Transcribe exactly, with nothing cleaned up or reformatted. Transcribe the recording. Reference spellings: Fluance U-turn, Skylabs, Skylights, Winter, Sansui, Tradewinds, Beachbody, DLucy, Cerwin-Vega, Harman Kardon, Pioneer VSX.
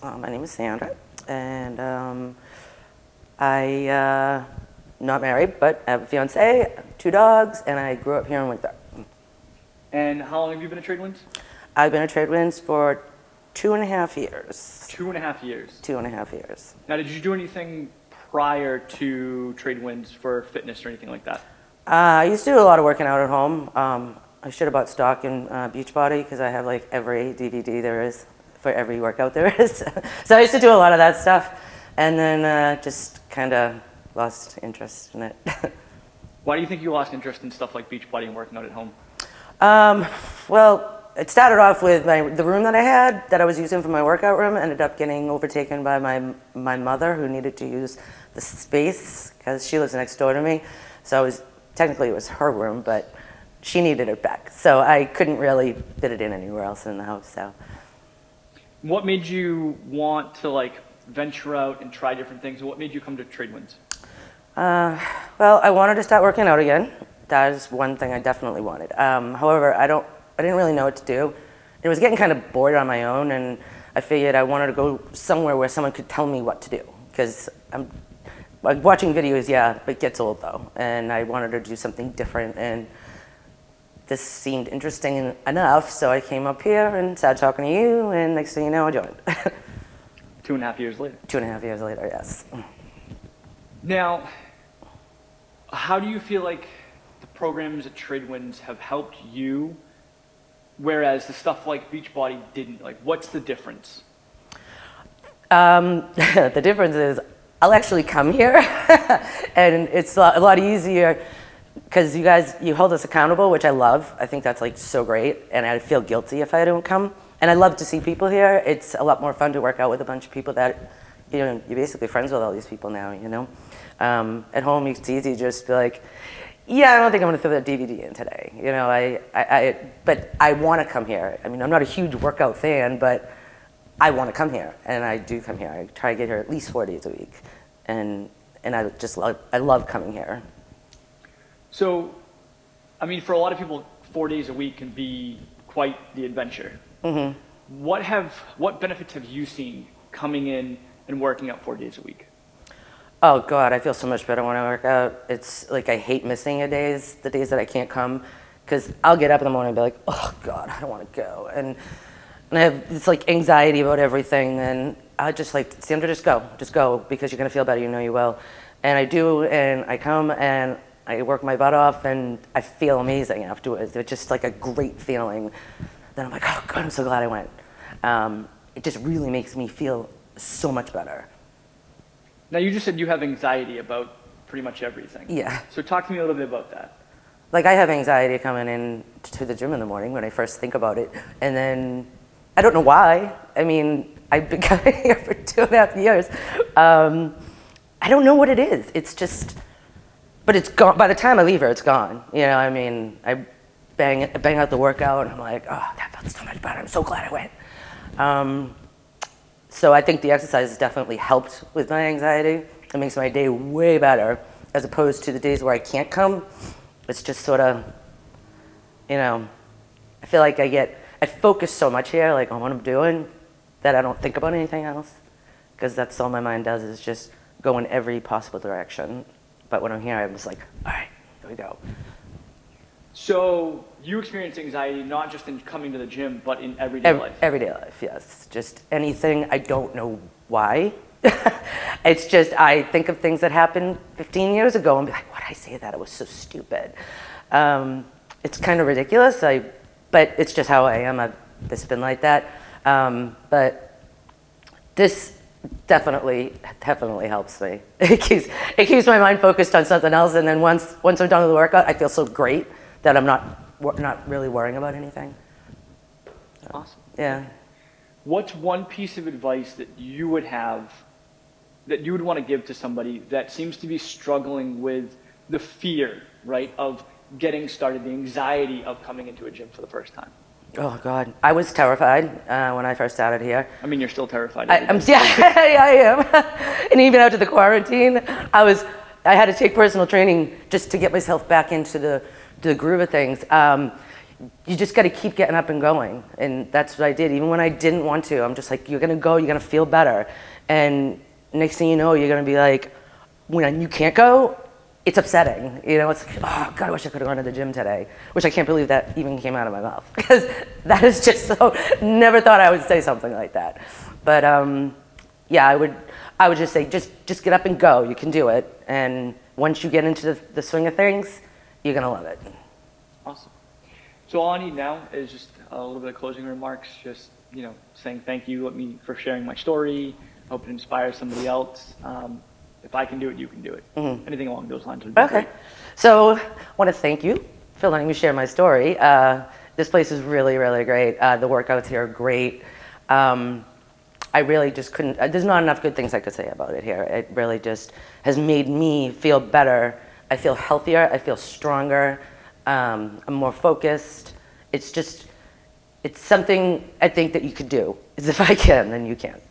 Uh, my name is Sandra, and um, I'm uh, not married, but I have a fiance, two dogs, and I grew up here in Winter. And how long have you been at Tradewinds? I've been at Tradewinds for two and a half years. Two and a half years? Two and a half years. Now, did you do anything prior to Tradewinds for fitness or anything like that? Uh, I used to do a lot of working out at home. Um, I should have bought stock in uh, Beachbody because I have like every D V D there is for every workout there is. So I used to do a lot of that stuff, and then uh, just kind of lost interest in it. Why do you think you lost interest in stuff like Beachbody and working out at home? Um, well, it started off with my, the room that I had that I was using for my workout room ended up getting overtaken by my, my mother, who needed to use the space because she lives next door to me. So I was, technically it was her room, but she needed it back. So I couldn't really fit it in anywhere else in the house. So. What made you want to like venture out and try different things? What made you come to Tradewinds? Uh, well, I wanted to start working out again. That is one thing I definitely wanted. Um, however, I don't, I didn't really know what to do. It was getting kind of bored on my own, and I figured I wanted to go somewhere where someone could tell me what to do. Because I'm like, watching videos, yeah, but it gets old though. And I wanted to do something different, and this seemed interesting enough, so I came up here and started talking to you, and next thing you know, I joined. Two and a half years later. Two and a half years later, yes. Now, how do you feel like the programs at Tradewinds have helped you, whereas the stuff like Beachbody didn't? Like, what's the difference? Um, the difference is I'll actually come here, and it's a lot easier. Because you guys, you hold us accountable, which I love. I think that's like so great, and I feel guilty if I don't come. And I love to see people here. It's a lot more fun to work out with a bunch of people that, you know, you're basically friends with all these people now, you know? Um, at home, it's easy to just be like, yeah, I don't think I'm gonna throw that D V D in today. You know, I, I, I but I wanna come here. I mean, I'm not a huge workout fan, but I wanna come here, and I do come here. I try to get here at least four days a week. And, and I just love, I love coming here. So, I mean, for a lot of people, four days a week can be quite the adventure. Mm-hmm. What have, what benefits have you seen coming in and working out four days a week? Oh God, I feel so much better when I work out. It's like I hate missing a days, the days that I can't come, because I'll get up in the morning and be like, oh God, I don't want to go, and and I have this like anxiety about everything, and I just like, Sam, to just go, just go, because you're gonna feel better, you know you will, and I do, and I come and I work my butt off, and I feel amazing afterwards. It's just like a great feeling. Then I'm like, oh God, I'm so glad I went. Um, it just really makes me feel so much better. Now, you just said you have anxiety about pretty much everything. Yeah. So talk to me a little bit about that. Like, I have anxiety coming in to the gym in the morning when I first think about it. And then I don't know why. I mean, I've been coming here for two and a half years. Um, I don't know what it is. It's just, but it's gone. By the time I leave her, it's gone. You know, I mean, I bang, I bang out the workout, and I'm like, oh, that felt so much better. I'm so glad I went. Um, so I think the exercise has definitely helped with my anxiety. It makes my day way better, as opposed to the days where I can't come. It's just sort of, you know, I feel like I get, I focus so much here, like on what I'm doing, that I don't think about anything else, because that's all my mind does is just go in every possible direction. But when I'm here, I'm just like, all right, here we go. So you experience anxiety not just in coming to the gym, but in everyday every, life? Everyday life, yes. Just anything. I don't know why. It's just I think of things that happened fifteen years ago and be like, why did I say that? It was so stupid. Um, it's kind of ridiculous, I, but it's just how I am. I've just been like that. Um, but this... Definitely, definitely helps me. It keeps, it keeps my mind focused on something else, and then once, once I'm done with the workout, I feel so great that I'm not, not really worrying about anything. So, awesome. Yeah. What's one piece of advice that you would have, that you would want to give to somebody that seems to be struggling with the fear, right, of getting started, the anxiety of coming into a gym for the first time? Oh God, I was terrified uh, when I first started here. I mean, you're still terrified. I, I'm, yeah, I am. And even after the quarantine, I was, I had to take personal training just to get myself back into the, the groove of things. Um, you just got to keep getting up and going. And that's what I did. Even when I didn't want to, I'm just like, you're going to go, you're going to feel better. And next thing you know, you're going to be like, when you can't go, it's upsetting. You know, it's like, oh, God, I wish I could have gone to the gym today. Which I can't believe that even came out of my mouth. Because that is just so, never thought I would say something like that. But um, yeah, I would I would just say, just just get up and go. You can do it. And once you get into the, the swing of things, you're going to love it. Awesome. So all I need now is just a little bit of closing remarks, just, you know, saying thank you let me, for sharing my story. I hope it inspires somebody else. Um, If I can do it, you can do it. Mm-hmm. Anything along those lines would be okay. Great. So I want to thank you for letting me share my story. Uh, this place is really, really great. Uh, the workouts here are great. Um, I really just couldn't, uh, there's not enough good things I could say about it here. It really just has made me feel better. I feel healthier. I feel stronger. Um, I'm more focused. It's just, it's something I think that you could do. Is if I can, then you can.